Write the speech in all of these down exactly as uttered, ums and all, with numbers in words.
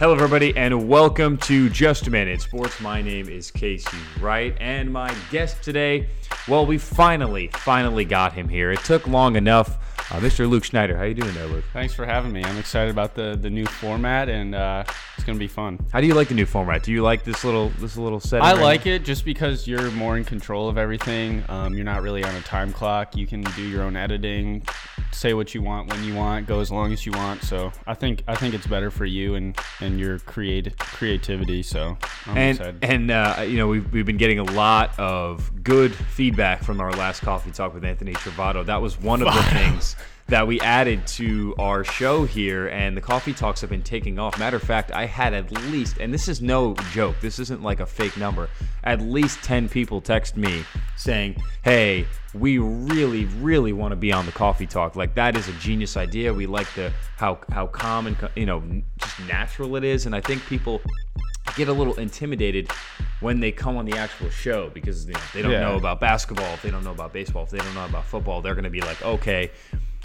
Hello, everybody, and welcome to Just a Minute Sports. My name is Casey Wright, and my guest today, well, we finally, finally got him here. It took long enough. Uh, Mister Luke Schneider, how you doing there, Luke? Thanks for having me. I'm excited about the, the new format, and uh, it's going to be fun. How do you like the new format? Do you like this little this little setting? I right like now? It just because you're more in control of everything. Um, you're not really on a time clock. You can do your own editing, say what you want when you want, go as long as you want. So I think I think it's better for you and, and your creative creativity. So I'm and, excited. And uh, you know we've we've been getting a lot of good feedback from our last coffee talk with Anthony Trevato. That was one of the things that we added to our show here, and the coffee talks have been taking off. Matter of fact, I had at least, and this is no joke, this isn't like a fake number, at least ten people text me saying, hey, we really, really want to be on the coffee talk. Like, that is a genius idea. We like the how how calm and, you know, just natural it is. And I think people get a little intimidated when they come on the actual show because you know, they don't yeah. know about basketball, if they don't know about baseball, if they don't know about football, they're going to be like, okay,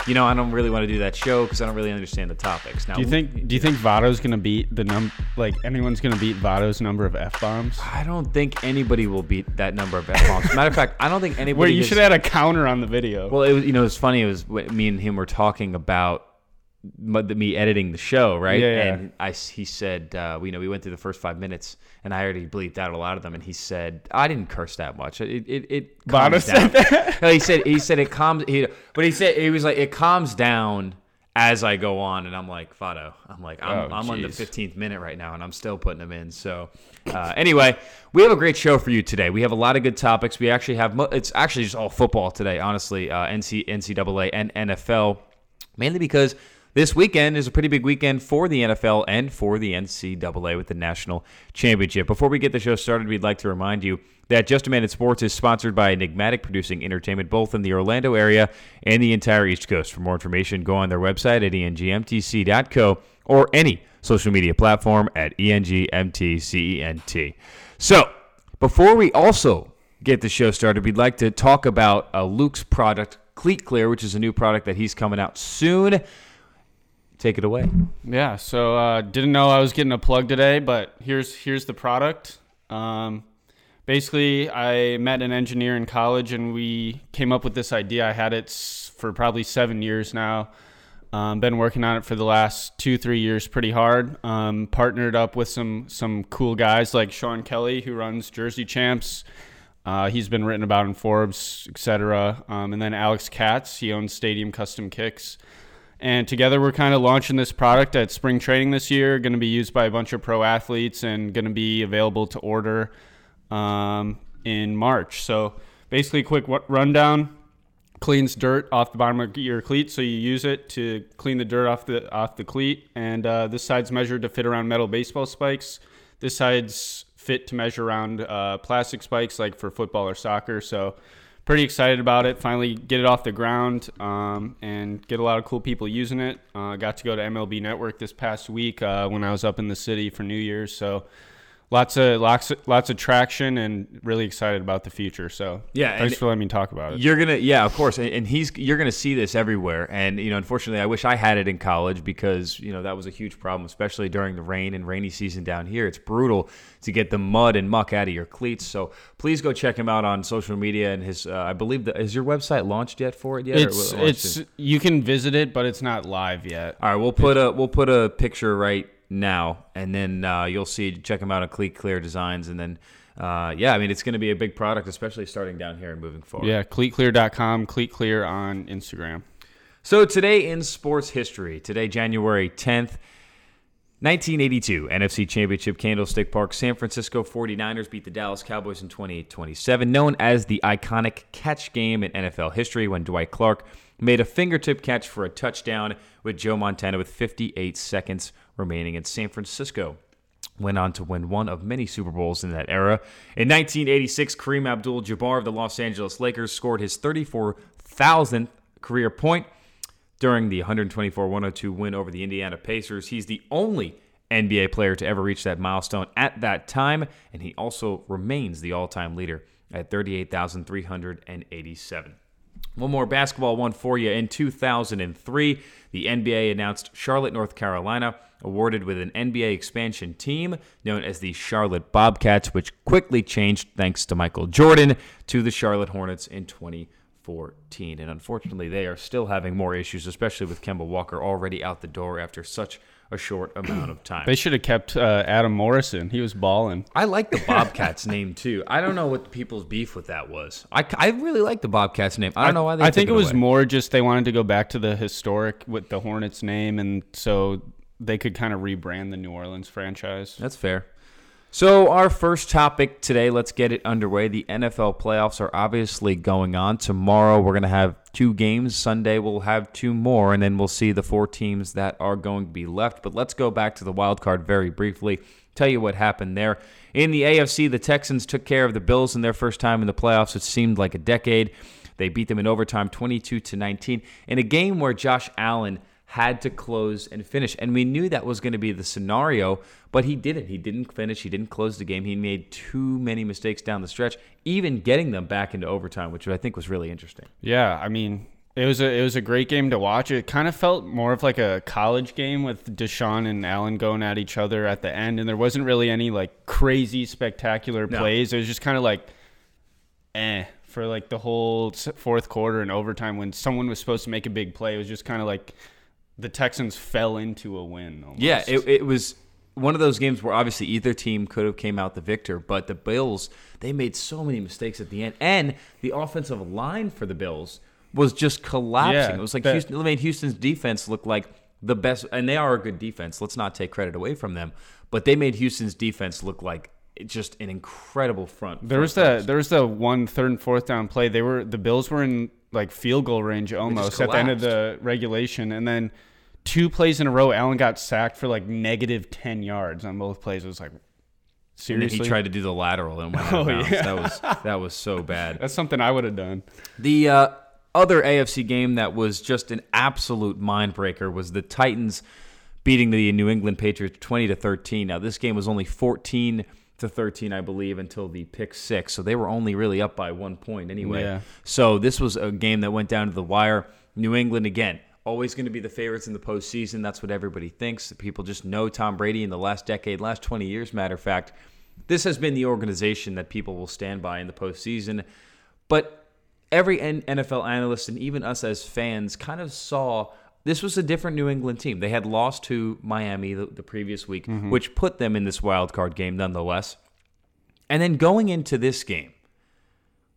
you know, I don't really want to do that show because I don't really understand the topics. Now, do you think do you think Votto's going to beat the num like anyone's going to beat Votto's number of F-bombs? I don't think anybody will beat that number of F-bombs. Matter of fact, I don't think anybody. Where you just, should have had a counter on the video. Well, it was, you know, it's funny. It was me and him were talking about me editing the show, right? Yeah, yeah. And I, he said, uh, you know, we went through the first five minutes, and I already bleeped out a lot of them. And he said, I didn't curse that much. It it it calms down. Said that. No, he said he said it calms. He, but he said he was like it calms down as I go on, and I'm like Votto. I'm like I'm oh, I'm on the fifteenth minute right now, and I'm still putting them in. So uh, anyway, we have a great show for you today. We have a lot of good topics. We actually have mo- it's actually just all football today, honestly. Uh, N C double A and N F L, mainly because this weekend is a pretty big weekend for the N F L and for the N C double A with the National Championship. Before we get the show started, we'd like to remind you that Just a Minute Sports is sponsored by Enigmatic, producing entertainment both in the Orlando area and the entire East Coast. For more information, go on their website at E N G M T C dot co or any social media platform at E N G M T C E N T. So, before we also get the show started, we'd like to talk about uh, Luke's product, Cleat Clear, which is a new product that he's coming out soon. Take it away. Yeah, so uh, didn't know I was getting a plug today, but here's here's the product. Um, basically, I met an engineer in college, and we came up with this idea. I had it for probably seven years now. Um, been working on it for the last two, three years pretty hard. Um, partnered up with some, some cool guys like Sean Kelly, who runs Jersey Champs. Uh, he's been written about in Forbes, et cetera. Um, and then Alex Katz, he owns Stadium Custom Kicks. And together we're kind of launching this product at spring training this year, going to be used by a bunch of pro athletes and going to be available to order um, in March. So basically a quick rundown, cleans dirt off the bottom of your cleat. So you use it to clean the dirt off the off the cleat. And uh, this side's measured to fit around metal baseball spikes. This side's fit to measure around uh, plastic spikes like for football or soccer. So pretty excited about it. Finally get it off the ground um, and get a lot of cool people using it. Uh, got to go to M L B Network this past week uh, when I was up in the city for New Year's. So lots of lots of, lots of traction and really excited about the future. So yeah, thanks for letting me talk about it. You're gonna yeah, of course. And he's you're gonna see this everywhere. And you know, unfortunately, I wish I had it in college because you know that was a huge problem, especially during the rain and rainy season down here. It's brutal to get the mud and muck out of your cleats. So please go check him out on social media. And his, uh, I believe, the, is your website launched yet for it yet? It's, or it's soon? You can visit it, but it's not live yet. All right, we'll put a we'll put a picture right now, and then uh, you'll see. Check him out at Cleat Clear Designs, and then uh, yeah, I mean it's going to be a big product, especially starting down here and moving forward. Yeah, cleat clear dot com, Cleat Clear on Instagram. So today in sports history, today January tenth. nineteen eighty-two N F C Championship, Candlestick Park. San Francisco forty-niners beat the Dallas Cowboys in twenty-eight twenty-seven, known as the iconic catch game in N F L history when Dwight Clark made a fingertip catch for a touchdown with Joe Montana with fifty-eight seconds remaining. In San Francisco went on to win one of many Super Bowls in that era. In nineteen eighty-six, Kareem Abdul-Jabbar of the Los Angeles Lakers scored his thirty-four thousandth career point during the one twenty-four one oh two win over the Indiana Pacers. He's the only N B A player to ever reach that milestone at that time, and he also remains the all-time leader at thirty-eight thousand three hundred eighty-seven. One more basketball one for you. In two thousand three, the N B A announced Charlotte, North Carolina, awarded with an N B A expansion team known as the Charlotte Bobcats, which quickly changed, thanks to Michael Jordan, to the Charlotte Hornets in twenty fourteen. And unfortunately, they are still having more issues, especially with Kemba Walker already out the door after such a short amount of time. They should have kept uh, Adam Morrison. He was balling. I like the Bobcats name, too. I don't know what the people's beef with that was. I, I really like the Bobcats name. I don't I, know why they I think it, it was away. More just they wanted to go back to the historic with the Hornets name, and so they could kind of rebrand the New Orleans franchise. That's fair. So our first topic today, let's get it underway. The N F L playoffs are obviously going on. Tomorrow we're going to have two games. Sunday we'll have two more, and then we'll see the four teams that are going to be left. But let's go back to the wild card very briefly, tell you what happened there. In the A F C, the Texans took care of the Bills in their first time in the playoffs. It seemed like a decade. They beat them in overtime twenty-two to nineteen in a game where Josh Allen had to close and finish. And we knew that was going to be the scenario, but he didn't. He didn't finish. He didn't close the game. He made too many mistakes down the stretch, even getting them back into overtime, which I think was really interesting. Yeah, I mean, it was a, it was a great game to watch. It kind of felt more of like a college game with Deshaun and Allen going at each other at the end, and there wasn't really any like crazy spectacular plays. No. It was just kind of like, eh, for like the whole fourth quarter and overtime when someone was supposed to make a big play. It was just kind of like the Texans fell into a win almost. Yeah, it, it was one of those games where obviously either team could have came out the victor, but the Bills, they made so many mistakes at the end. And the offensive line for the Bills was just collapsing. Yeah, it was like that, Houston, it made Houston's defense look like the best, and they are a good defense. Let's not take credit away from them, but they made Houston's defense look like just an incredible front. There was the, there was the one third and fourth down play. They were the Bills were in like field goal range almost at the end of the regulation. And then two plays in a row, Allen got sacked for like negative ten yards on both plays. It was like, seriously? He tried to do the lateral and went out of bounds. Oh, yeah. That was, that was so bad. That's something I would have done. The uh, other A F C game that was just an absolute mind breaker was the Titans beating the New England Patriots twenty to thirteen. Now, this game was only fourteen to thirteen, I believe, until the pick six. So they were only really up by one point anyway. Yeah. So this was a game that went down to the wire. New England, again, always going to be the favorites in the postseason. That's what everybody thinks. People just know Tom Brady in the last decade, last twenty years, matter of fact. This has been the organization that people will stand by in the postseason. But every N F L analyst and even us as fans kind of saw this was a different New England team. They had lost to Miami the, the previous week, mm-hmm. which put them in this wild card game nonetheless. And then going into this game,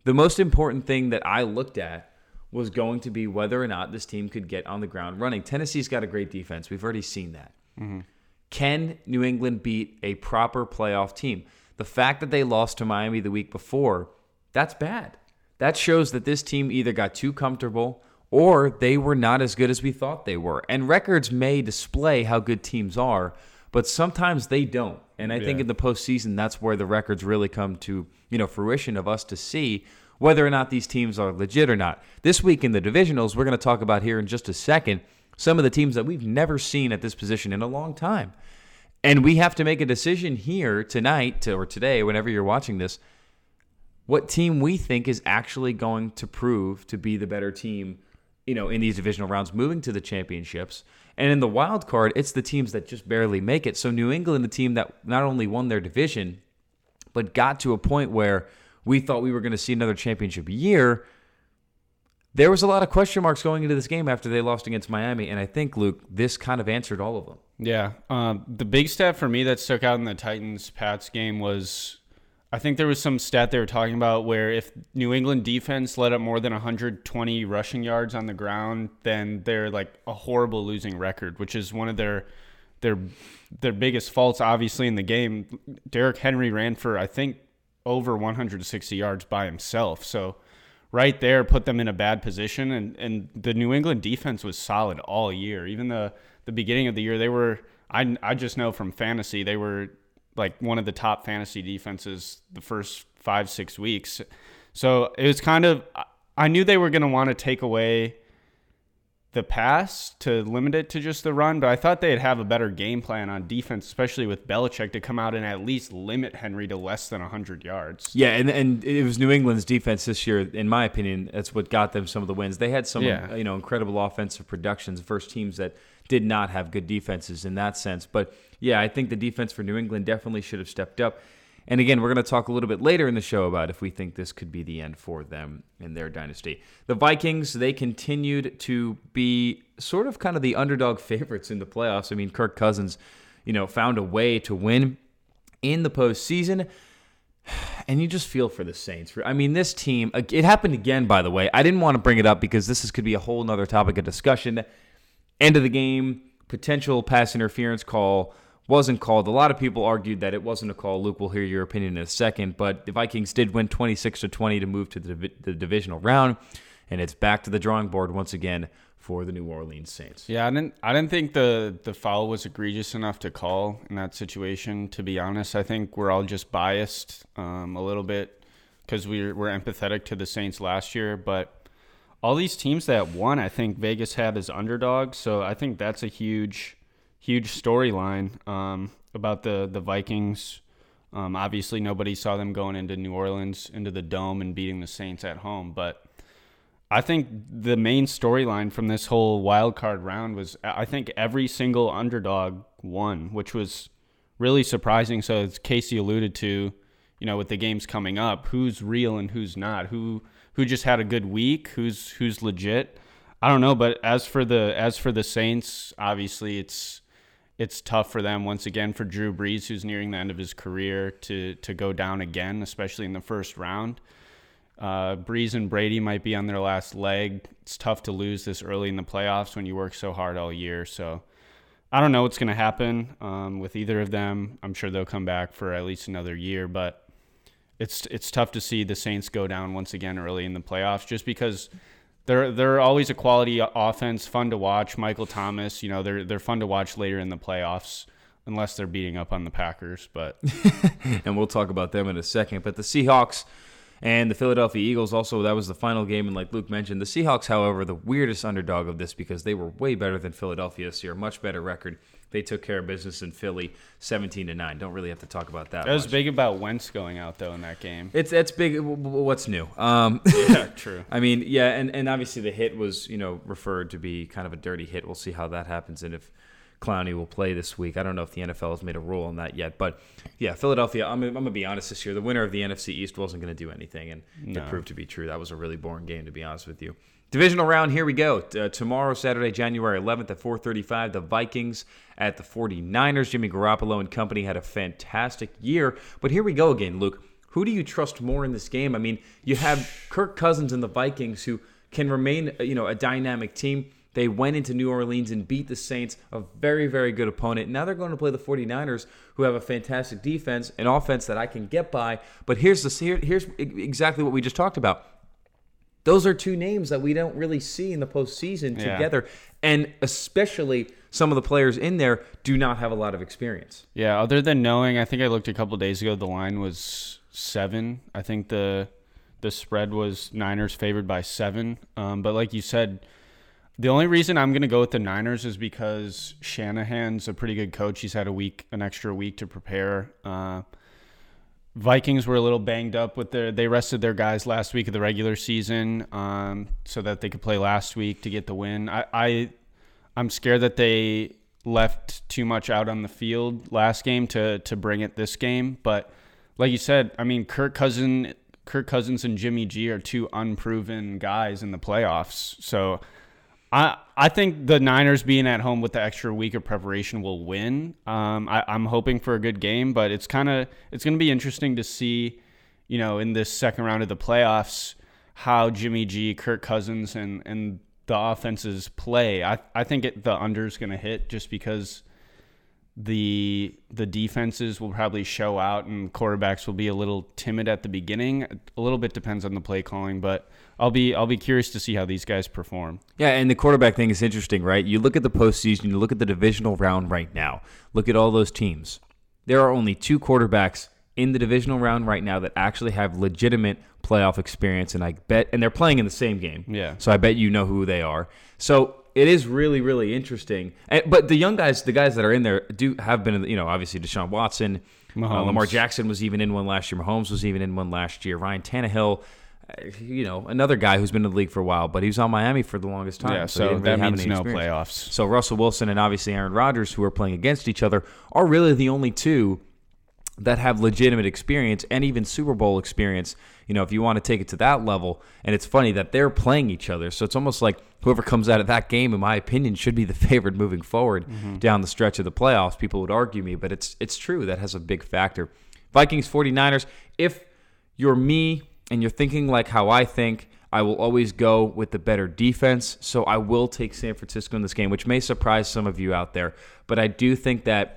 the most important thing that I looked at was going to be whether or not this team could get on the ground running. Tennessee's got a great defense. We've already seen that. Mm-hmm. Can New England beat a proper playoff team? The fact that they lost to Miami the week before, that's bad. That shows that this team either got too comfortable or they were not as good as we thought they were. And records may display how good teams are, but sometimes they don't. And I yeah. think in the postseason, that's where the records really come to, you know, fruition of us to see whether or not these teams are legit or not. This week in the divisionals, we're going to talk about here in just a second some of the teams that we've never seen at this position in a long time. And we have to make a decision here tonight to, or today, whenever you're watching this, what team we think is actually going to prove to be the better team, you know, in these divisional rounds, moving to the championships. And in the wild card, it's the teams that just barely make it. So New England, the team that not only won their division, but got to a point where we thought we were going to see another championship year. There was a lot of question marks going into this game after they lost against Miami, and I think, Luke, this kind of answered all of them. Yeah. Um, the big stat for me that stuck out in the Titans-Pats game was, I think there was some stat they were talking about where if New England defense let up more than one hundred twenty rushing yards on the ground, then they're like a horrible losing record, which is one of their their their biggest faults, obviously, in the game. Derrick Henry ran for, I think, over one hundred sixty yards by himself. So right there put them in a bad position. And, and the New England defense was solid all year. Even the, the beginning of the year, they were, I, I just know from fantasy, they were like one of the top fantasy defenses the first five, six weeks. So it was kind of, I knew they were going to want to take away the pass to limit it to just the run, but I thought they'd have a better game plan on defense, especially with Belichick, to come out and at least limit Henry to less than one hundred yards. Yeah, and, and it was New England's defense this year, in my opinion, that's what got them some of the wins. They had some yeah. you know, incredible offensive productions versus teams that did not have good defenses in that sense. But, yeah, I think the defense for New England definitely should have stepped up. And again, we're going to talk a little bit later in the show about if we think this could be the end for them in their dynasty. The Vikings, they continued to be sort of kind of the underdog favorites in the playoffs. I mean, Kirk Cousins, you know, found a way to win in the postseason. And you just feel for the Saints. I mean, this team, it happened again, by the way. I didn't want to bring it up because this is, could be a whole other topic of discussion. End of the game, potential pass interference call. Wasn't called. A lot of people argued that it wasn't a call. Luke, we'll hear your opinion in a second. But the Vikings did win twenty-six to twenty to move to the, the divisional round, and it's back to the drawing board once again for the New Orleans Saints. Yeah, I didn't. I didn't think the the foul was egregious enough to call in that situation. To be honest, I think we're all just biased um, a little bit because we we're empathetic to the Saints last year, but. All these teams that won, I think Vegas had as underdogs, so I think that's a huge, huge storyline um, about the, the Vikings. Um, obviously, nobody saw them going into New Orleans, into the Dome, and beating the Saints at home, but I think the main storyline from this whole wild card round was I think every single underdog won, which was really surprising. So as Casey alluded to, you know, with the games coming up, who's real and who's not, who... who just had a good week, who's who's legit. I don't know, but as for the as for the Saints, obviously it's it's tough for them once again for Drew Brees, who's nearing the end of his career, to to go down again, especially in the first round. Uh, Brees and Brady might be on their last leg. It's tough to lose this early in the playoffs when you work so hard all year. So I don't know what's going to happen um, with either of them. I'm sure they'll come back for at least another year, but It's it's tough to see the Saints go down once again early in the playoffs just because they're they're always a quality offense, fun to watch. Michael Thomas, you know, they're they're fun to watch later in the playoffs unless they're beating up on the Packers, but and we'll talk about them in a second. But the Seahawks and the Philadelphia Eagles also, that was the final game, and like Luke mentioned, the Seahawks, however, the weirdest underdog of this because they were way better than Philadelphia this year, much better record. They took care of business in Philly, seventeen to nine. Don't really have to talk about that. That was much. Big about Wentz going out, though, in that game. It's that's big. What's new? Um, yeah, true. I mean, yeah, and, and obviously the hit was, you know, referred to be kind of a dirty hit. We'll see how that happens and if Clowney will play this week. I don't know if the N F L has made a rule on that yet. But, yeah, Philadelphia, I'm, I'm going to be honest this year. The winner of the N F C East wasn't going to do anything, and no. It proved to be true. That was a really boring game, to be honest with you. Divisional round, here we go. Uh, tomorrow, Saturday, January eleventh at four thirty-five, the Vikings at the forty-niners. Jimmy Garoppolo and company had a fantastic year. But here we go again, Luke. Who do you trust more in this game? I mean, you have Kirk Cousins and the Vikings who can remain, you know, a dynamic team. They went into New Orleans and beat the Saints, a very, very good opponent. Now they're going to play the forty-niners who have a fantastic defense, an offense that I can get by. But here's the here, here's exactly what we just talked about. Those are two names that we don't really see in the postseason yeah. together. And especially some of the players in there do not have a lot of experience. Yeah, other than knowing, I think I looked a couple days ago, the line was seven. I think the the spread was Niners favored by seven. Um, but like you said, the only reason I'm going to go with the Niners is because Shanahan's a pretty good coach. He's had a week, an extra week to prepare. Uh Vikings were a little banged up with their, they rested their guys last week of the regular season um, so that they could play last week to get the win. I, I, I'm scared that they left too much out on the field last game to to bring it this game. But like you said, I mean, Kirk Cousins, Kirk Cousins and Jimmy G are two unproven guys in the playoffs. So I I think the Niners being at home with the extra week of preparation will win. Um, I, I'm hoping for a good game, but it's kind of it's going to be interesting to see, you know, in this second round of the playoffs how Jimmy G, Kirk Cousins, and and the offenses play. I I think it, the under is going to hit just because the the defenses will probably show out and quarterbacks will be a little timid at the beginning. A little bit depends on the play calling, but. I'll be I'll be curious to see how these guys perform. Yeah, and the quarterback thing is interesting, right? You look at the postseason, you look at the divisional round right now. Look at all those teams. There are only two quarterbacks in the divisional round right now that actually have legitimate playoff experience, and I bet and they're playing in the same game. Yeah. So I bet you know who they are. So it is really, really interesting. And, but the young guys, the guys that are in there, do have been, you know, obviously Deshaun Watson, uh, Lamar Jackson was even in one last year. Mahomes was even in one last year. Ryan Tannehill, you know, another guy who's been in the league for a while, but he was on Miami for the longest time. Yeah, so, so he didn't really that have means any no experience. Playoffs. So Russell Wilson and obviously Aaron Rodgers, who are playing against each other, are really the only two that have legitimate experience and even Super Bowl experience, you know, if you want to take it to that level. And it's funny that they're playing each other. So it's almost like whoever comes out of that game, in my opinion, should be the favorite moving forward mm-hmm. down the stretch of the playoffs. People would argue me, but it's it's true. That has a big factor. Vikings, forty-niners, if you're me and you're thinking like how I think, I will always go with the better defense. So I will take San Francisco in this game, which may surprise some of you out there. But I do think that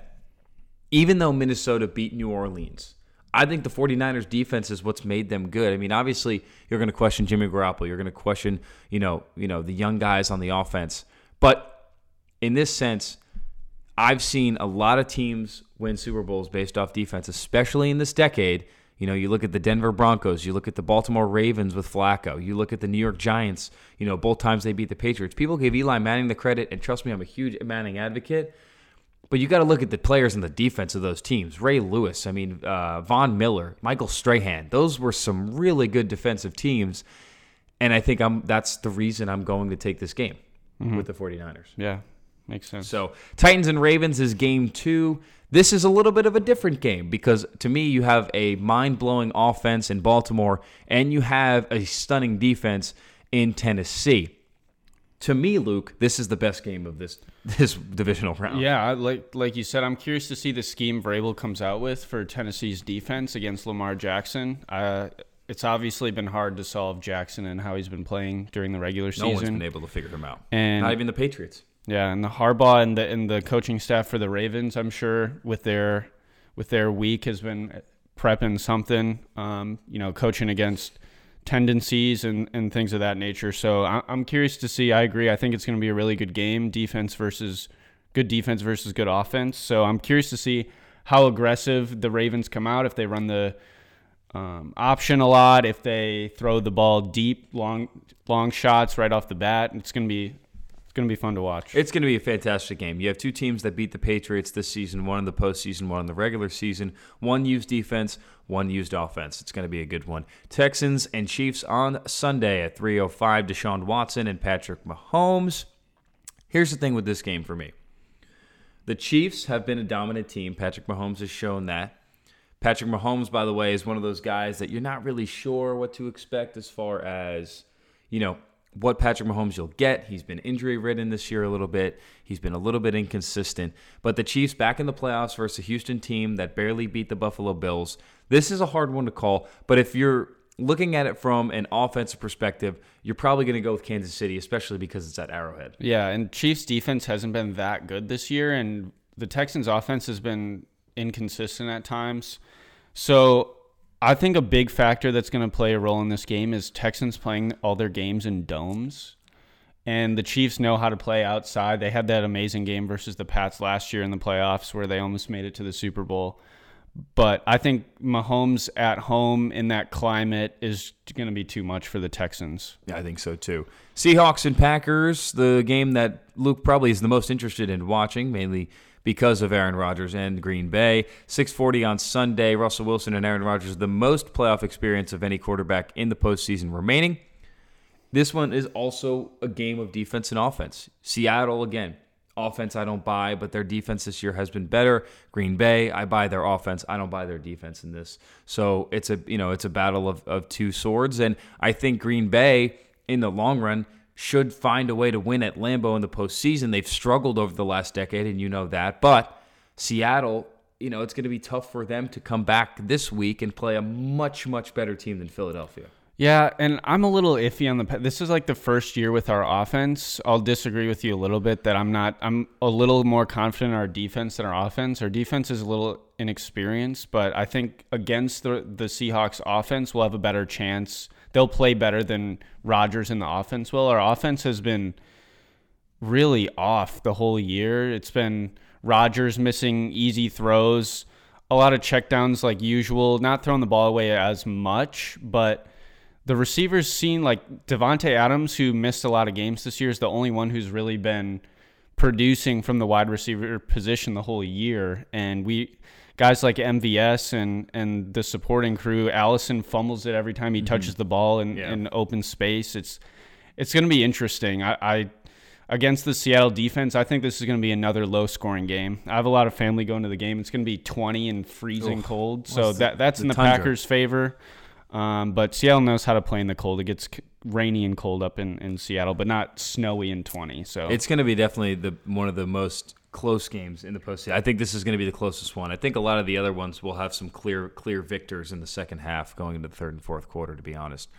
even though Minnesota beat New Orleans, I think the forty-niners defense is what's made them good. I mean, obviously, you're going to question Jimmy Garoppolo. You're going to question, you know, you know, the young guys on the offense. But in this sense, I've seen a lot of teams win Super Bowls based off defense, especially in this decade. You know, you look at the Denver Broncos. You look at the Baltimore Ravens with Flacco. You look at the New York Giants, you know, both times they beat the Patriots. People give Eli Manning the credit, and trust me, I'm a huge Manning advocate. But you got to look at the players and the defense of those teams. Ray Lewis, I mean, uh, Von Miller, Michael Strahan. Those were some really good defensive teams. And I think I'm that's the reason I'm going to take this game mm-hmm. with the forty-niners. Yeah, makes sense. So Titans and Ravens is game two. This is a little bit of a different game because, to me, you have a mind-blowing offense in Baltimore and you have a stunning defense in Tennessee. To me, Luke, this is the best game of this this divisional round. Yeah, like like you said, I'm curious to see the scheme Vrabel comes out with for Tennessee's defense against Lamar Jackson. Uh, it's obviously been hard to solve Jackson and how he's been playing during the regular season. No one's been able to figure him out, and not even the Patriots. Yeah, and the Harbaugh and the and the coaching staff for the Ravens, I'm sure, with their with their week has been prepping something. Um, you know, coaching against tendencies and, and things of that nature. So I'm curious to see. I agree. I think it's going to be a really good game, defense versus good defense versus good offense. So I'm curious to see how aggressive the Ravens come out, if they run the um, option a lot, if they throw the ball deep, long long shots right off the bat. It's going to be it's going to be fun to watch. It's going to be a fantastic game. You have two teams that beat the Patriots this season, one in the postseason, one in the regular season. One used defense, one used offense. It's going to be a good one. Texans and Chiefs on Sunday at three oh five, Deshaun Watson and Patrick Mahomes. Here's the thing with this game for me. The Chiefs have been a dominant team. Patrick Mahomes has shown that. Patrick Mahomes, by the way, is one of those guys that you're not really sure what to expect as far as, you know, what Patrick Mahomes you'll get. He's been injury-ridden this year a little bit. He's been a little bit inconsistent. But the Chiefs back in the playoffs versus a Houston team that barely beat the Buffalo Bills. This is a hard one to call, but if you're looking at it from an offensive perspective, you're probably going to go with Kansas City, especially because it's at Arrowhead. Yeah, and Chiefs' defense hasn't been that good this year, and the Texans' offense has been inconsistent at times. So I think a big factor that's going to play a role in this game is Texans playing all their games in domes. And the Chiefs know how to play outside. They had that amazing game versus the Pats last year in the playoffs where they almost made it to the Super Bowl. But I think Mahomes at home in that climate is going to be too much for the Texans. Yeah, I think so too. Seahawks and Packers, the game that Luke probably is the most interested in watching, mainly because of Aaron Rodgers and Green Bay. six forty on Sunday, Russell Wilson and Aaron Rodgers, the most playoff experience of any quarterback in the postseason remaining. This one is also a game of defense and offense. Seattle, again, offense I don't buy, but their defense this year has been better. Green Bay, I buy their offense. I don't buy their defense in this. So it's a, you know, it's a battle of, of two swords, and I think Green Bay, in the long run, should find a way to win at Lambeau in the postseason. They've struggled over the last decade, and you know that. But Seattle, you know, it's going to be tough for them to come back this week and play a much, much better team than Philadelphia. Yeah, and I'm a little iffy on the – this is like the first year with our offense. I'll disagree with you a little bit that I'm not – I'm a little more confident in our defense than our offense. Our defense is a little inexperienced, but I think against the, the Seahawks offense, we'll have a better chance – they'll play better than Rodgers and the offense will. Our offense has been really off the whole year. It's been Rodgers missing easy throws, a lot of checkdowns like usual, not throwing the ball away as much, but The receivers seen, like Devontae Adams, who missed a lot of games this year, is the only one who's really been producing from the wide receiver position the whole year. And we guys like M V S and, and the supporting crew, Allison fumbles it every time he mm-hmm. touches the ball in, yeah. in open space. It's it's going to be interesting. I, I against the Seattle defense, I think this is going to be another low-scoring game. I have a lot of family going to the game. It's going to be twenty and freezing Oof. cold. So the, that that's the in the tundra. Packers' favor. Um, but Seattle knows how to play in the cold. It gets rainy and cold up in, in Seattle, but not snowy and twenty. So it's going to be definitely the one of the most close games in the postseason. I think this is going to be the closest one. I think a lot of the other ones will have some clear clear victors in the second half going into the third and fourth quarter, to be honest.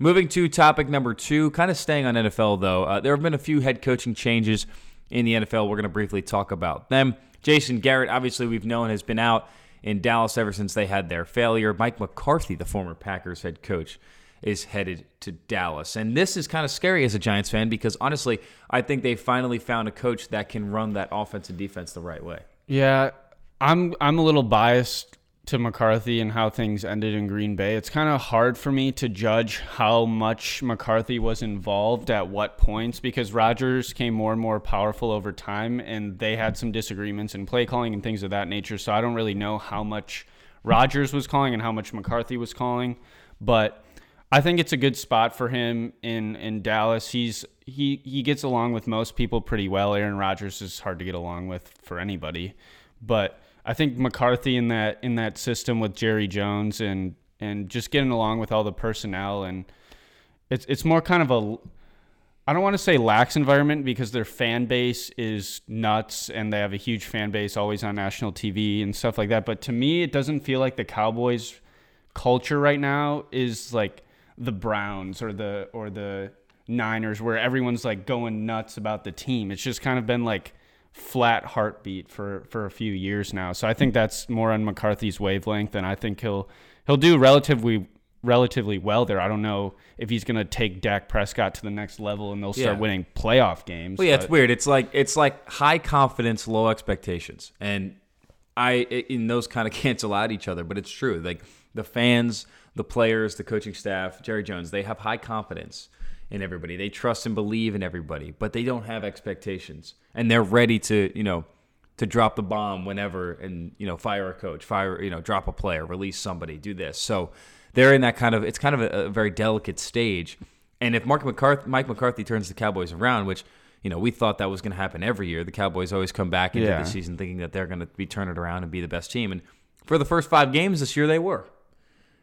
Moving to topic number two, kind of staying on N F L, though. Uh, there have been a few head coaching changes in the N F L. We're going to briefly talk about them. Jason Garrett, obviously we've known, has been out in Dallas ever since they had their failure. Mike McCarthy, the former Packers head coach, is headed to Dallas. And this is kind of scary as a Giants fan because, honestly, I think they finally found a coach that can run that offense and defense the right way. Yeah, I'm I'm a little biased to McCarthy and how things ended in Green Bay. It's kind of hard for me to judge how much McCarthy was involved at what points because Rodgers came more and more powerful over time, and they had some disagreements in play calling and things of that nature. So I don't really know how much Rodgers was calling and how much McCarthy was calling, but I think it's a good spot for him in, in Dallas. He's he he gets along with most people pretty well. Aaron Rodgers is hard to get along with for anybody, but I think McCarthy in that in that system with Jerry Jones and and just getting along with all the personnel, and it's it's more kind of a, I don't want to say lax environment because their fan base is nuts and they have a huge fan base always on national T V and stuff like that. But to me, it doesn't feel like the Cowboys culture right now is like the Browns or the or the Niners where everyone's like going nuts about the team. It's just kind of been like flat heartbeat for, for a few years now. So I think that's more on McCarthy's wavelength, and I think he'll he'll do relatively relatively well there. I don't know if he's going to take Dak Prescott to the next level and they'll start yeah. winning playoff games. Well, yeah, but it's weird. It's like it's like high confidence, low expectations. And I in those kind of cancel out each other, but it's true. Like the fans, the players, the coaching staff, Jerry Jones, they have high confidence in everybody. They trust and believe in everybody, but they don't have expectations. And they're ready to, you know, to drop the bomb whenever and, you know, fire a coach, fire, you know, drop a player, release somebody, do this. So they're in that kind of, it's kind of a, a very delicate stage. And if Mark McCarthy, Mike McCarthy turns the Cowboys around, which, you know, we thought that was going to happen every year. The Cowboys always come back into yeah. the season thinking that they're going to be turning around and be the best team. And for the first five games this year, they were.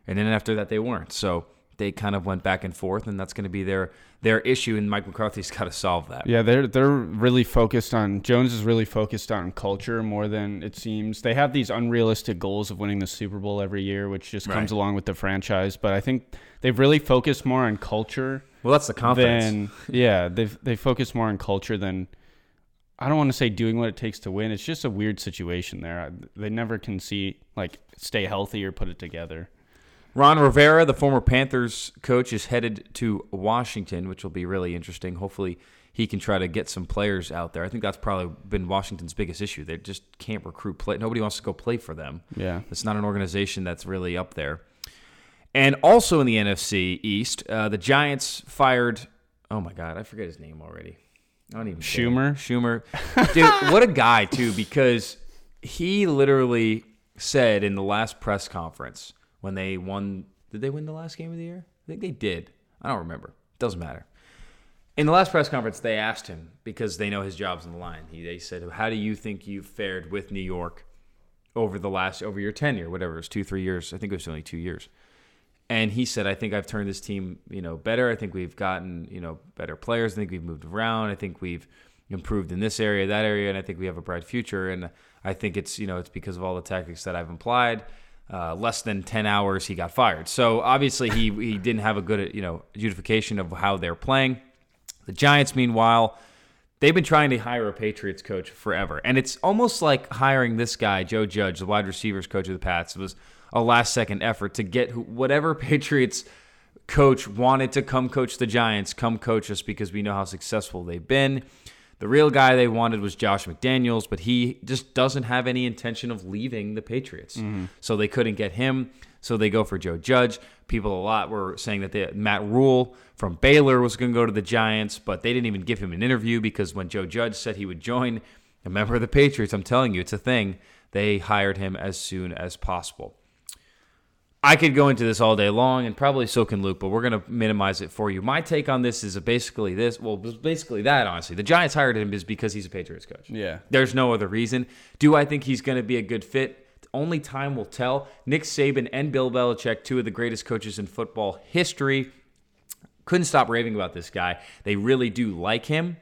And then after that, they weren't. So they kind of went back and forth, and that's going to be their their issue, and Mike McCarthy's got to solve that. Yeah, they're they're really focused on – Jones is really focused on culture more than it seems. They have these unrealistic goals of winning the Super Bowl every year, which just right. comes along with the franchise. But I think they've really focused more on culture. Well, that's the confidence. Than, yeah, they've, they focus more on culture than – I don't want to say doing what it takes to win. It's just a weird situation there. They never can see – like stay healthy or put it together. Ron Rivera, the former Panthers coach, is headed to Washington, which will be really interesting. Hopefully he can try to get some players out there. I think that's probably been Washington's biggest issue. They just can't recruit play. Nobody wants to go play for them. Yeah, it's not an organization that's really up there. And also in the N F C East, uh, the Giants fired – oh, my God, I forget his name already. I don't even Schumer? Schumer. Dude, what a guy, too, because he literally said in the last press conference – when they won, did they win the last game of the year? I think they did. I don't remember. It doesn't matter. In the last press conference, they asked him, because they know his job's on the line. He, they said, how do you think you've fared with New York over the last, over your tenure, whatever, it was two, three years. I think it was only two years. And he said, I think I've turned this team, you know, better. I think we've gotten, you know, better players. I think we've moved around. I think we've improved in this area, that area, and I think we have a bright future. And I think it's, you know, it's because of all the tactics that I've implied. Uh, less than ten hours, he got fired. So obviously he he didn't have a good, you know, adjudication of how they're playing. The Giants, meanwhile, they've been trying to hire a Patriots coach forever. And it's almost like hiring this guy, Joe Judge, the wide receivers coach of the Pats, was a last-second effort to get who, whatever Patriots coach wanted to come coach the Giants, come coach us because we know how successful they've been. The real guy they wanted was Josh McDaniels, but he just doesn't have any intention of leaving the Patriots. Mm-hmm. So they couldn't get him. So they go for Joe Judge. People a lot were saying that they, Matt Rhule from Baylor was going to go to the Giants, but they didn't even give him an interview because when Joe Judge said he would join a member of the Patriots, I'm telling you, it's a thing, they hired him as soon as possible. I could go into this all day long, and probably so can Luke, but we're going to minimize it for you. My take on this is basically this. Well, basically that, honestly. The Giants hired him is because he's a Patriots coach. Yeah. There's no other reason. Do I think he's going to be a good fit? Only time will tell. Nick Saban and Bill Belichick, two of the greatest coaches in football history, couldn't stop raving about this guy. They really do like him,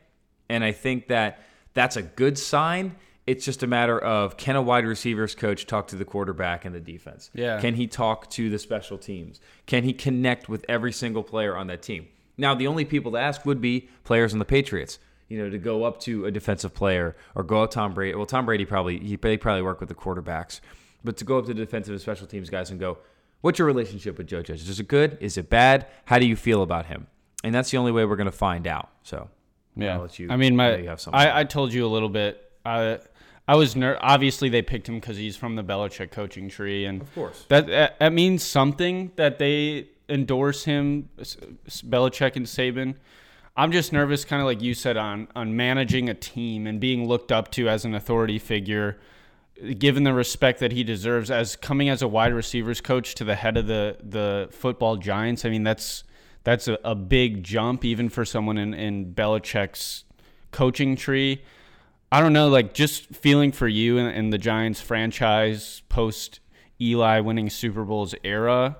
and I think that that's a good sign. It's just a matter of, can a wide receivers coach talk to the quarterback and the defense? Yeah. Can he talk to the special teams? Can he connect with every single player on that team? Now, the only people to ask would be players on the Patriots, you know, to go up to a defensive player or go up Tom Brady. Well, Tom Brady probably, he, they probably work with the quarterbacks. But to go up to the defensive and special teams guys and go, what's your relationship with Joe Judge? Is it good? Is it bad? How do you feel about him? And that's the only way we're going to find out. So, yeah. I'll let you, I mean, my, you have something. I, I told you a little bit. I, I was ner- obviously they picked him because he's from the Belichick coaching tree, and of course that, that that means something that they endorse him, Belichick and Saban. I'm just nervous, kind of like you said, on on managing a team and being looked up to as an authority figure, given the respect that he deserves as coming as a wide receivers coach to the head of the the football Giants. I mean, that's that's a, a big jump even for someone in, in Belichick's coaching tree. I don't know, like just feeling for you and, and the Giants franchise post Eli winning Super Bowls era.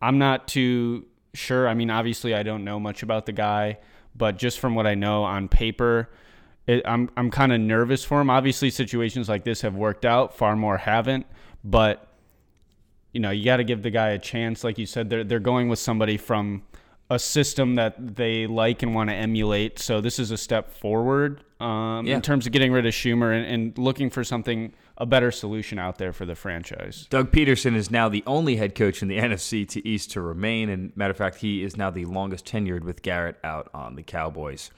I'm not too sure. I mean, obviously, I don't know much about the guy, but just from what I know on paper, it, I'm I'm kind of nervous for him. Obviously, situations like this have worked out, far more haven't. But you know, you got to give the guy a chance. Like you said, they're they're going with somebody from a system that they like and want to emulate. So this is a step forward um, yeah. in terms of getting rid of Schumer and, and looking for something, a better solution out there for the franchise. Doug Peterson is now the only head coach in the N F C to East to remain. And matter of fact, he is now the longest tenured with Garrett out on the Cowboys.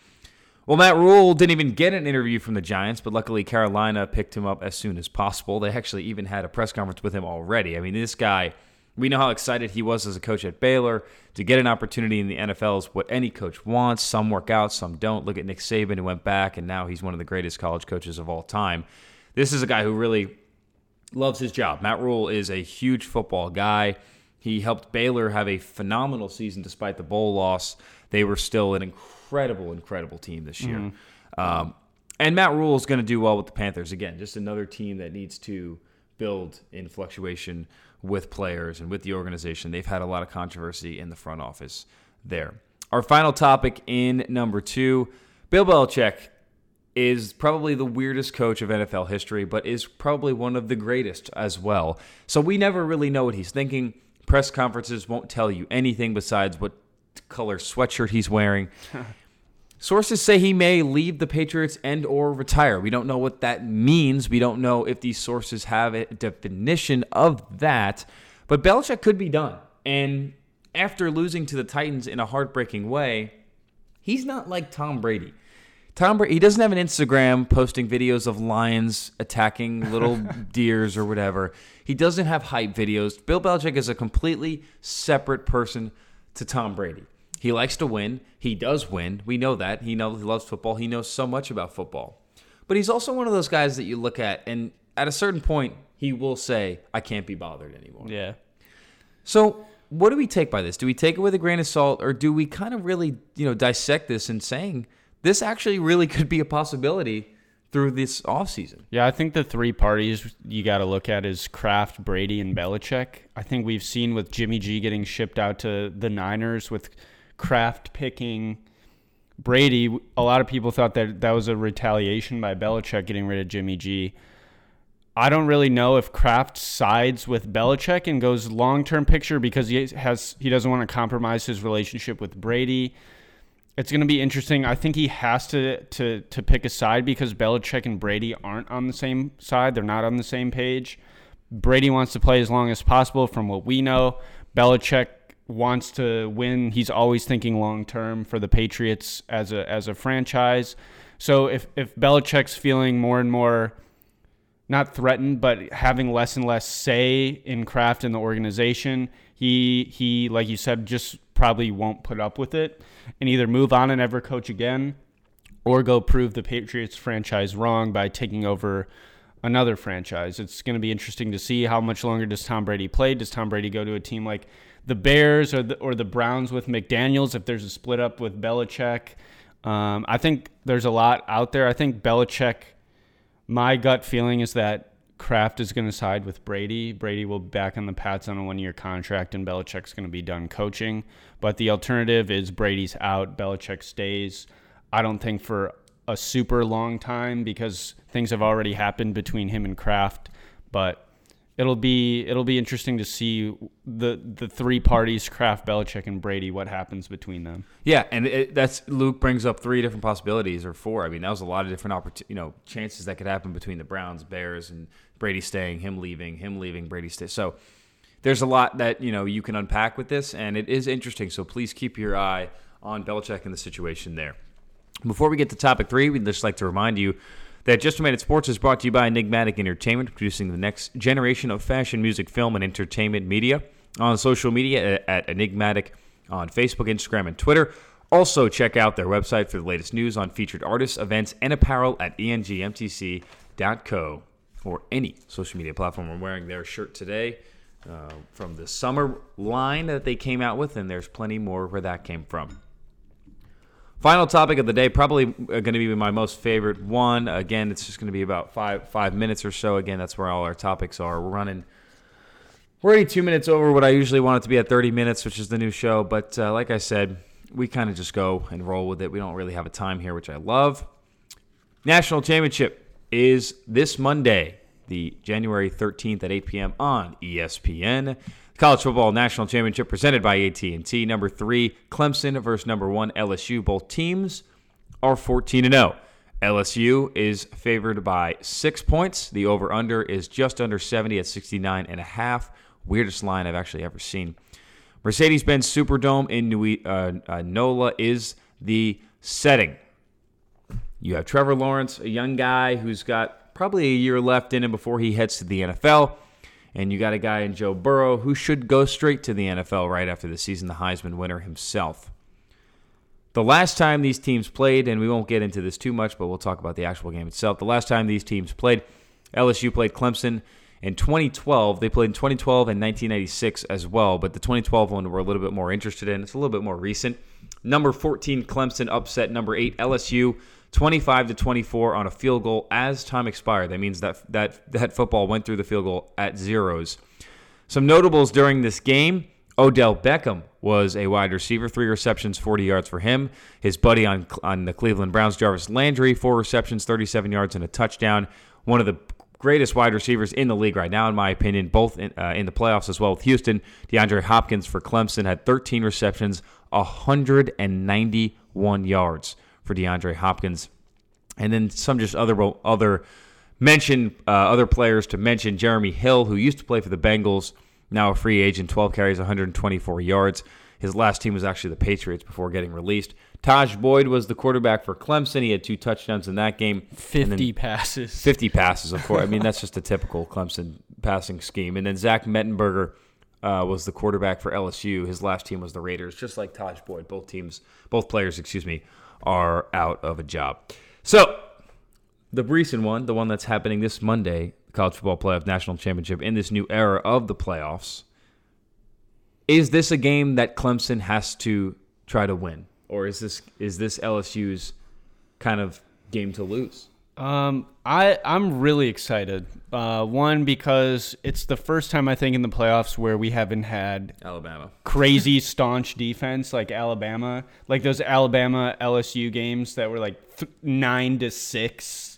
Well, Matt Rhule didn't even get an interview from the Giants, but luckily Carolina picked him up as soon as possible. They actually even had a press conference with him already. I mean, this guy... We know how excited he was as a coach at Baylor. To get an opportunity in the N F L is what any coach wants. Some work out, some don't. Look at Nick Saban, who went back, and now he's one of the greatest college coaches of all time. This is a guy who really loves his job. Matt Rhule is a huge football guy. He helped Baylor have a phenomenal season despite the bowl loss. They were still an incredible, incredible team this year. Mm-hmm. Um, and Matt Rhule is going to do well with the Panthers. Again, just another team that needs to build in fluctuation with players and with the organization. They've had a lot of controversy in the front office there. Our final topic in number two, Bill Belichick is probably the weirdest coach of N F L history, but is probably one of the greatest as well. So we never really know what he's thinking. Press conferences won't tell you anything besides what color sweatshirt he's wearing. Sources say he may leave the Patriots and or retire. We don't know what that means. We don't know if these sources have a definition of that. But Belichick could be done. And after losing to the Titans in a heartbreaking way, he's not like Tom Brady. Tom Brady, he doesn't have an Instagram posting videos of lions attacking little deers or whatever. He doesn't have hype videos. Bill Belichick is a completely separate person to Tom Brady. He likes to win. He does win. We know that. He knows he loves football. He knows so much about football. But he's also one of those guys that you look at, and at a certain point, he will say, I can't be bothered anymore. Yeah. So what do we take by this? Do we take it with a grain of salt, or do we kind of really, you know, dissect this and saying this actually really could be a possibility through this offseason? Yeah, I think the three parties you got to look at is Kraft, Brady, and Belichick. I think we've seen with Jimmy G getting shipped out to the Niners with – Kraft picking Brady, a lot of people thought that that was a retaliation by Belichick getting rid of Jimmy G. I don't really know if Kraft sides with Belichick and goes long-term picture because he has he doesn't want to compromise his relationship with Brady. It's going to be interesting. I think he has to to to pick a side because Belichick and Brady aren't on the same side. They're not on the same page. Brady wants to play as long as possible from what we know. Belichick wants to win. He's always thinking long term for the Patriots as a as a franchise. So if if Belichick's feeling more and more not threatened, but having less and less say in Kraft and the organization, he he like you said just probably won't put up with it and either move on and never coach again, or go prove the Patriots franchise wrong by taking over another franchise. It's going to be interesting to see how much longer does Tom Brady play. Does Tom Brady go to a team like the Bears or the, or the Browns with McDaniels if there's a split up with Belichick? Um, I think there's a lot out there. I think Belichick, my gut feeling is that Kraft is going to side with Brady. Brady will be back on the Pats on a one-year contract, and Belichick's going to be done coaching. But the alternative is Brady's out, Belichick stays. I don't think for a super long time because things have already happened between him and Kraft, but it'll be it'll be interesting to see the the three parties, Kraft, Belichick, and Brady, what happens between them. Yeah, and it, that's Luke brings up three different possibilities or four. I mean, that was a lot of different oppor- you know chances that could happen between the Browns, Bears, and Brady staying, him leaving, him leaving, Brady stay. So there's a lot that you know you can unpack with this, and it is interesting. So please keep your eye on Belichick and the situation there. Before we get to topic three, we'd just like to remind you that Just Romantic Sports is brought to you by Enigmatic Entertainment, producing the next generation of fashion, music, film, and entertainment media on social media at Enigmatic on Facebook, Instagram, and Twitter. Also, check out their website for the latest news on featured artists, events, and apparel at E N G M T C dot co or any social media platform. I'm wearing their shirt today uh, from the summer line that they came out with, and there's plenty more where that came from. Final topic of the day, probably going to be my most favorite one. Again, it's just going to be about five five minutes or so. Again, that's where all our topics are. We're running, we're already two minutes over what I usually want it to be at thirty minutes, which is the new show. But uh, like I said, we kind of just go and roll with it. We don't really have a time here, which I love. National Championship is this Monday, the January thirteenth at eight p.m. on E S P N. College Football National Championship presented by A T and T. Number three, Clemson versus number one, L S U. Both teams are fourteen and oh. L S U is favored by six points. The over-under is just under seventy at sixty-nine and a half. Weirdest line I've actually ever seen. Mercedes-Benz Superdome in New- uh, uh, NOLA is the setting. You have Trevor Lawrence, a young guy who's got probably a year left in him before he heads to the N F L. And you got a guy in Joe Burrow who should go straight to the N F L right after the season, the Heisman winner himself. The last time these teams played, and we won't get into this too much, but we'll talk about the actual game itself. The last time these teams played, L S U played Clemson in twenty twelve. They played in twenty twelve and nineteen ninety-six as well, but the twenty twelve one we're a little bit more interested in. It's a little bit more recent. Number fourteen, Clemson upset number eight, L S U, twenty-five to twenty-four on a field goal as time expired. That means that that that football went through the field goal at zeros. Some notables during this game. Odell Beckham was a wide receiver. Three receptions, forty yards for him. His buddy on, on the Cleveland Browns, Jarvis Landry, four receptions, thirty-seven yards and a touchdown. One of the greatest wide receivers in the league right now, in my opinion, both in, uh, in the playoffs as well with Houston. DeAndre Hopkins for Clemson had thirteen receptions, one hundred ninety-one yards. For DeAndre Hopkins, and then some just other other mention uh, other players to mention. Jeremy Hill, who used to play for the Bengals, now a free agent, twelve carries, one hundred twenty-four yards. His last team was actually the Patriots before getting released. Tajh Boyd was the quarterback for Clemson. He had two touchdowns in that game. fifty passes. fifty passes, of course. I mean, that's just a typical Clemson passing scheme. And then Zach Mettenberger uh, was the quarterback for L S U. His last team was the Raiders, just like Tajh Boyd. Both teams, both players, excuse me, are out of a job. So, the recent one, the one that's happening this Monday, the College Football Playoff National Championship in this new era of the playoffs, is this a game that Clemson has to try to win? Or is this is this L S U's kind of game to lose? Um, I, I'm really excited. Uh, one, because it's the first time, I think, in the playoffs where we haven't had Alabama crazy staunch defense like Alabama. Like those Alabama-L S U games that were like th- nine to six.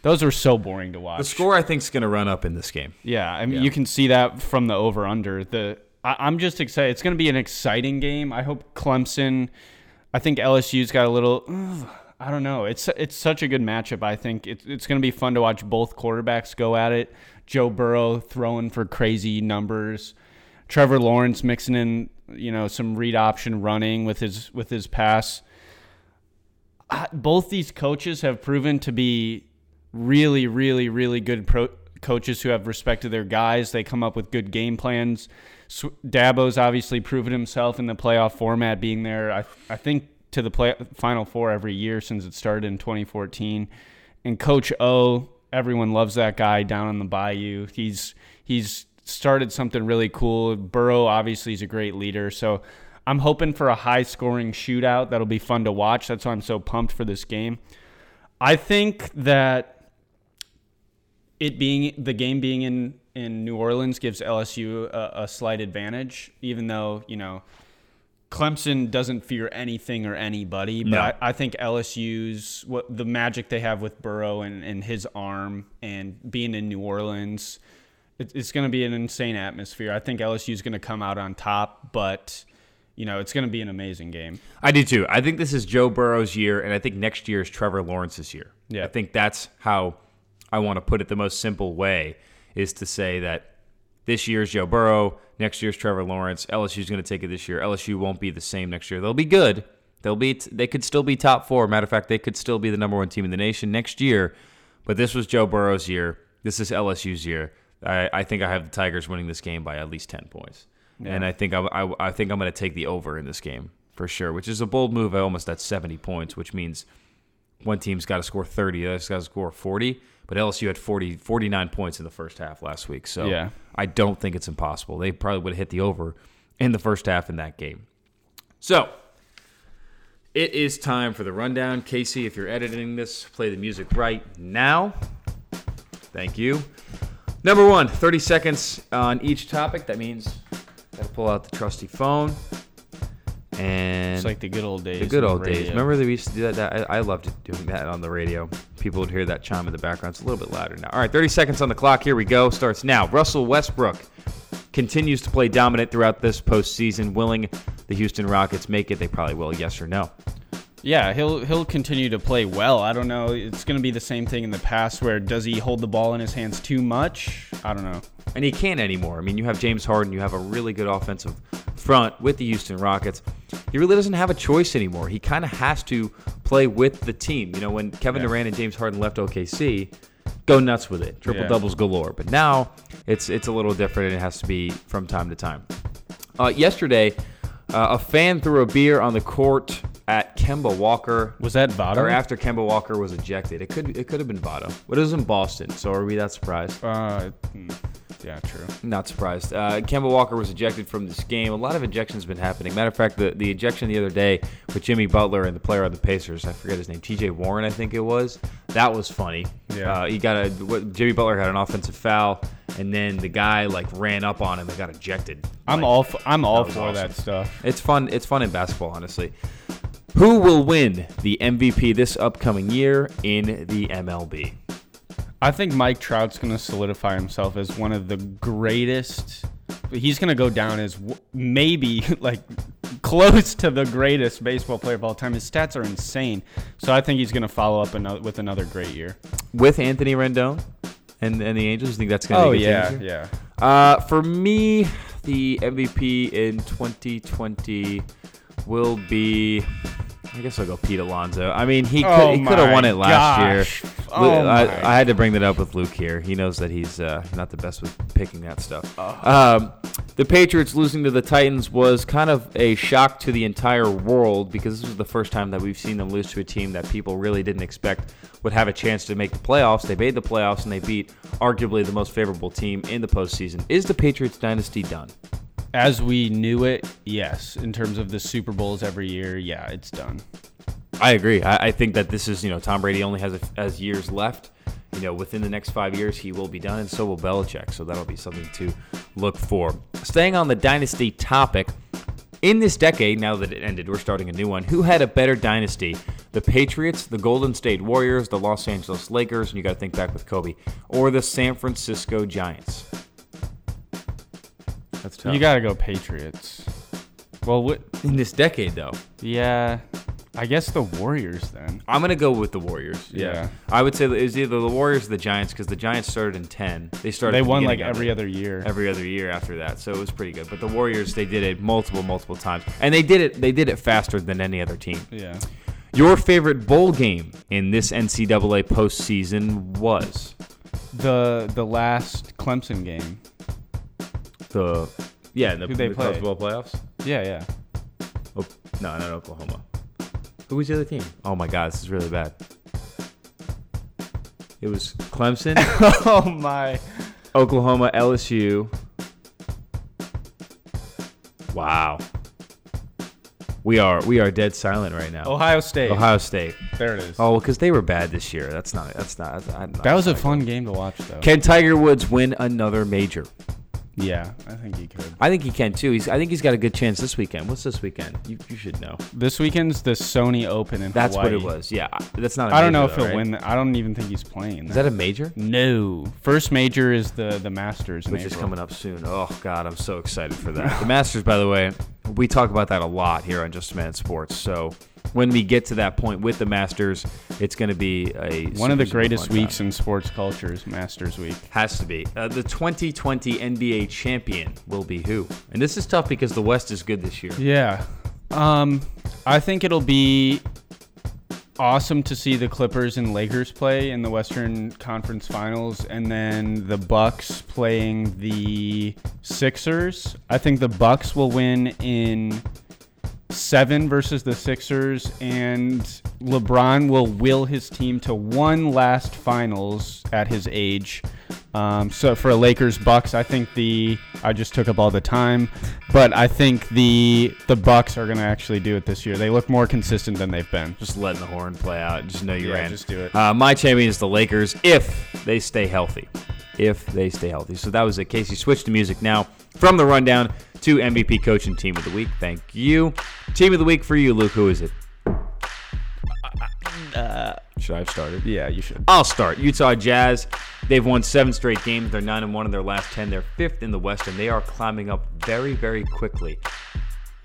Those were so boring to watch. The score, I think, is going to run up in this game. Yeah, I mean, yeah. You can see that from the over-under. The I, I'm just excited. It's going to be an exciting game. I hope Clemson – I think L S U's got a little – I don't know. It's it's such a good matchup. I think it's it's going to be fun to watch both quarterbacks go at it. Joe Burrow throwing for crazy numbers. Trevor Lawrence mixing in you know, some read option running with his with his pass. Both these coaches have proven to be really, really, really good pro- coaches who have respected their guys. They come up with good game plans. Dabo's obviously proven himself in the playoff format, being there, I, I think, to the play, Final Four every year since it started in twenty fourteen. And Coach O, everyone loves that guy down on the bayou. He's he's started something really cool. Burrow, obviously, is a great leader. So I'm hoping for a high-scoring shootout. That'll be fun to watch. That's why I'm so pumped for this game. I think that it being the game being in, in New Orleans gives L S U a, a slight advantage, even though, you know, Clemson doesn't fear anything or anybody. But no. I, I think L S U's what the magic they have with Burrow and, and his arm and being in New Orleans, it, it's going to be an insane atmosphere. I think L S U's going to come out on top, but you know, it's going to be an amazing game. I do too. I think this is Joe Burrow's year, and I think next year is Trevor Lawrence's year. Yeah. I think that's how I want to put it the most simple way, is to say that this year's Joe Burrow, next year's Trevor Lawrence. L S U's going to take it this year. L S U won't be the same next year. They'll be good. They'll be t- they could still be top four. Matter of fact, they could still be the number one team in the nation next year. But this was Joe Burrow's year. This is L S U's year. I, I think I have the Tigers winning this game by at least ten points. Yeah. And I think I, I, I think I'm going to take the over in this game for sure, which is a bold move. I almost at seventy points, which means one team's got to score thirty, the other's got to score forty. But L S U had forty, forty-nine points in the first half last week, so yeah. I don't think it's impossible. They probably would have hit the over in the first half in that game. So it is time for the rundown. Casey, if you're editing this, play the music right now. Thank you. Number one, thirty seconds on each topic. That means... Got to pull out the trusty phone. And it's like the good old days. The good old days. Remember that we used to do that? that I, I loved doing that on the radio. People would hear that chime in the background. It's a little bit louder now. All right, thirty seconds on the clock. Here we go. Starts now. Russell Westbrook continues to play dominant throughout this postseason. Willing the Houston Rockets make it? They probably will, yes or no. Yeah, he'll he'll continue to play well. I don't know. It's going to be the same thing in the past where does he hold the ball in his hands too much? I don't know. And he can't anymore. I mean, you have James Harden. You have a really good offensive front with the Houston Rockets. He really doesn't have a choice anymore. He kind of has to play with the team. You know, when Kevin yeah. Durant and James Harden left O K C, go nuts with it. Triple yeah. doubles galore. But now it's, it's a little different, and it has to be from time to time. Uh, yesterday, uh, a fan threw a beer on the court at Kemba Walker. Was that Votto? Or after Kemba Walker was ejected. It could it could have been Votto. But it was in Boston, so are we that surprised? Uh, yeah, true. Not surprised. Uh, Kemba Walker was ejected from this game. A lot of ejections been happening. Matter of fact, the, the ejection the other day with Jimmy Butler and the player on the Pacers, I forget his name, T J Warren, I think it was. That was funny. Yeah. Uh, he got a what, Jimmy Butler had an offensive foul, and then the guy like ran up on him and got ejected. I'm like, all for, I'm all for awesome. that stuff. It's fun. It's fun in basketball, honestly. Who will win the M V P this upcoming year in the M L B? I think Mike Trout's going to solidify himself as one of the greatest. He's going to go down as maybe like close to the greatest baseball player of all time. His stats are insane. So I think he's going to follow up another, with another great year. With Anthony Rendon and, and the Angels? I think that's going to oh, be a good thing. Oh, yeah, yeah. Uh, for me, the M V P in twenty twenty will be... I guess I'll go Pete Alonso. I mean, he could oh he could have won it last gosh. year. Oh I, I had to bring that up with Luke here. He knows that he's uh, not the best with picking that stuff. Uh-huh. Um, the Patriots losing to the Titans was kind of a shock to the entire world because this was the first time that we've seen them lose to a team that people really didn't expect would have a chance to make the playoffs. They made the playoffs, and they beat arguably the most favorable team in the postseason. Is the Patriots dynasty done? As we knew it, yes. In terms of the Super Bowls every year, yeah, it's done. I agree. I, I think that this is, you know, Tom Brady only has a, has years left. You know, within the next five years, he will be done, and so will Belichick. So that'll be something to look for. Staying on the dynasty topic, in this decade, now that it ended, we're starting a new one. Who had a better dynasty? The Patriots, the Golden State Warriors, the Los Angeles Lakers, and you got to think back with Kobe, or the San Francisco Giants? That's tough. You got to go Patriots. Well, what, in this decade, though. Yeah. I guess the Warriors then. I'm going to go with the Warriors. Yeah. yeah. I would say it was either the Warriors or the Giants because the Giants started in ten. They started. They won like every other year. Every other year after that. So it was pretty good. But the Warriors, they did it multiple, multiple times. And they did it, they did it faster than any other team. Yeah. Your favorite bowl game in this N C double A postseason was? The the last Clemson game. The Yeah, the, the college bowl playoffs? Yeah, yeah. Oh, no, not Oklahoma. Who was the other team? Oh, my God. This is really bad. It was Clemson. Oh, my. Oklahoma, L S U. Wow. We are we are dead silent right now. Ohio State. Ohio State. There it is. Oh, because they were bad this year. That's not. That's not. I, I'm not that was a fun game to watch, though. Can Tiger Woods win another major? Yeah, I think he could. I think he can, too. He's. I think he's got a good chance this weekend. What's this weekend? You you should know. This weekend's the Sony Open in that's Hawaii. That's what it was. Yeah, that's not a major, I don't know if though, he'll right? win. The, I don't even think he's playing. That. Is that a major? No. First major is the, the Masters in Which April. Is coming up soon. Oh, God, I'm so excited for that. The Masters, by the way, we talk about that a lot here on Just a Man Sports, so... When we get to that point with the Masters, it's going to be a one of the greatest weeks in sports culture is Masters Week. Has to be. Uh, the twenty twenty N B A champion will be who? And this is tough because the West is good this year. Yeah. Um, I think it'll be awesome to see the Clippers and Lakers play in the Western Conference Finals, and then the Bucks playing the Sixers. I think the Bucks will win in... seven versus the Sixers, and LeBron will will his team to one last finals at his age. Um, so for Lakers Bucks, I think the I just took up all the time, but I think the the Bucks are going to actually do it this year. They look more consistent than they've been. Just letting the horn play out. Just know you yeah, ran. Just do it. Uh, my champion is the Lakers if they stay healthy. If they stay healthy. So that was it. Casey, switch to music now from the rundown to M V P coach and team of the week. Thank you. Team of the week for you, Luke. Who is it? Uh, should I have started? Yeah, you should. I'll start. Utah Jazz. They've won seven straight games. They're nine and one in their last ten. They're fifth in the West, and they are climbing up very, very quickly.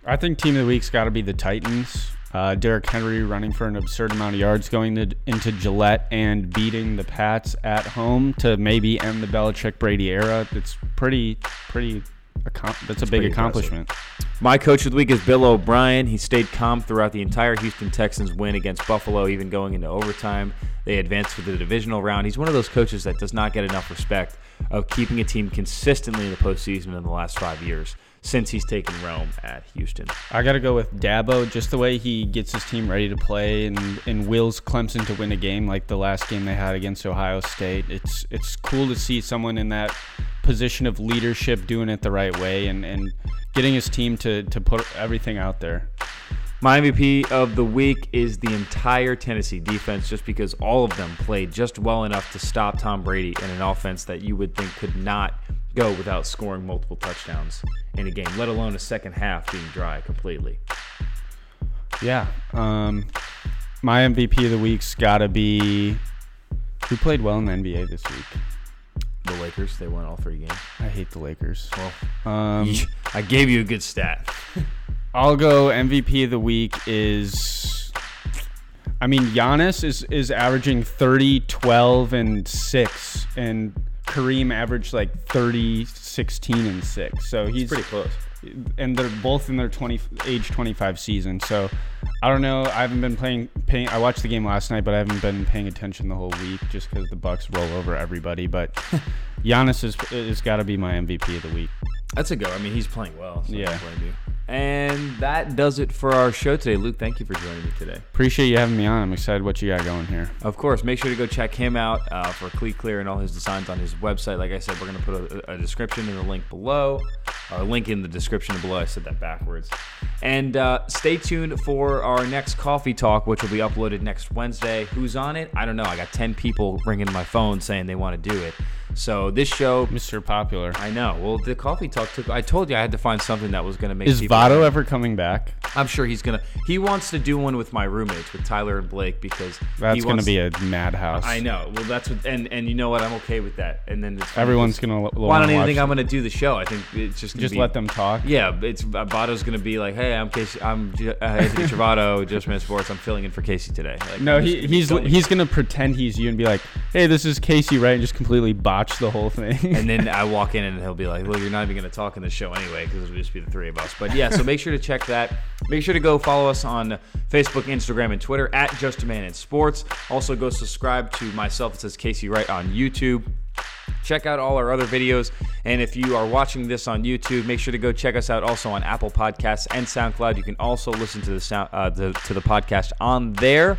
I think team of the week's got to be the Titans. Uh, Derrick Henry running for an absurd amount of yards going to, into Gillette and beating the Pats at home to maybe end the Belichick-Brady era. It's pretty, pretty... That's a big accomplishment. Impressive. My coach of the week is Bill O'Brien. He stayed calm throughout the entire Houston Texans win against Buffalo, even going into overtime. They advanced to the divisional round. He's one of those coaches that does not get enough respect of keeping a team consistently in the postseason in the last five years since he's taken Rome at Houston. I got to go with Dabo, just the way he gets his team ready to play and, and wills Clemson to win a game like the last game they had against Ohio State. It's it's cool to see someone in that position of leadership doing it the right way and, and getting his team to, to put everything out there. My M V P of the week is the entire Tennessee defense, just because all of them played just well enough to stop Tom Brady in an offense that you would think could not go without scoring multiple touchdowns in a game, let alone a second half being dry completely. Yeah. Um, my M V P of the week's got to be who played well in the N B A this week. The Lakers. They won all three games. I hate the Lakers. Well, um, I gave you a good stat. I'll go M V P of the week is, I mean, Giannis is, is averaging thirty, twelve, and six, and Kareem averaged like thirty, sixteen, and six. So he's pretty close. And they're both in their twenty, age twenty-five season. So I don't know. I haven't been playing, paying. I watched the game last night, but I haven't been paying attention the whole week just because the Bucks roll over everybody. But Giannis is, is got to be my M V P of the week. That's a go. I mean, he's playing well. So yeah. And that does it for our show today. Luke, thank you for joining me today. Appreciate you having me on. I'm excited what you got going here. Of course. Make sure to go check him out uh, for Cleat Clear and all his designs on his website. Like I said, we're going to put a, a description in the link below. Or a link in the description below. I said that backwards. And uh, stay tuned for our next coffee talk, which will be uploaded next Wednesday. Who's on it? I don't know. I got ten people ringing my phone saying they want to do it. So this show, Mister Popular. I know. Well, the coffee talk took. I told you I had to find something that was going to make. Is people Votto happy. Ever coming back? I'm sure he's gonna. He wants to do one with my roommates, with Tyler and Blake, because that's going to be a madhouse. I know. Well, that's what, and and you know what? I'm okay with that. And then it's, everyone's going to. Well, I don't even think them. I'm going to do the show. I think it's just just be, let them talk. Yeah, it's Votto's going to be like, hey, I'm Casey. I'm Anthony Trevato, Just Man Sports. I'm filling in for Casey today. Like, no, he, just, he's he's, he's going to pretend he's you and be like, hey, this is Casey Wright, and just completely botch the whole thing. And then I walk in and he'll be like, well, you're not even going to talk in the show anyway because it'll just be the three of us. But yeah, so make sure to check that. Make sure to go follow us on Facebook, Instagram, and Twitter at Just a Man in Sports. Also go subscribe to myself. It says Casey Wright on YouTube. Check out all our other videos. And if you are watching this on YouTube, make sure to go check us out also on Apple Podcasts and SoundCloud. You can also listen to the sound, uh, the, to the podcast on there.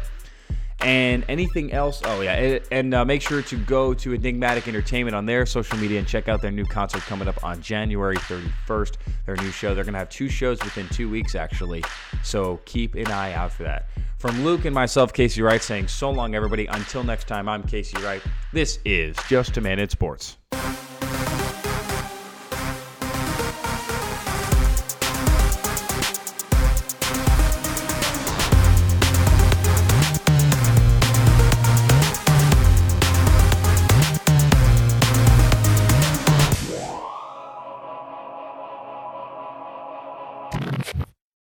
And anything else? Oh, yeah. And uh, make sure to go to Enigmatic Entertainment on their social media and check out their new concert coming up on January thirty-first, their new show. They're going to have two shows within two weeks, actually. So keep an eye out for that. From Luke and myself, Casey Wright, saying so long, everybody. Until next time, I'm Casey Wright. This is Just a Man in Sports.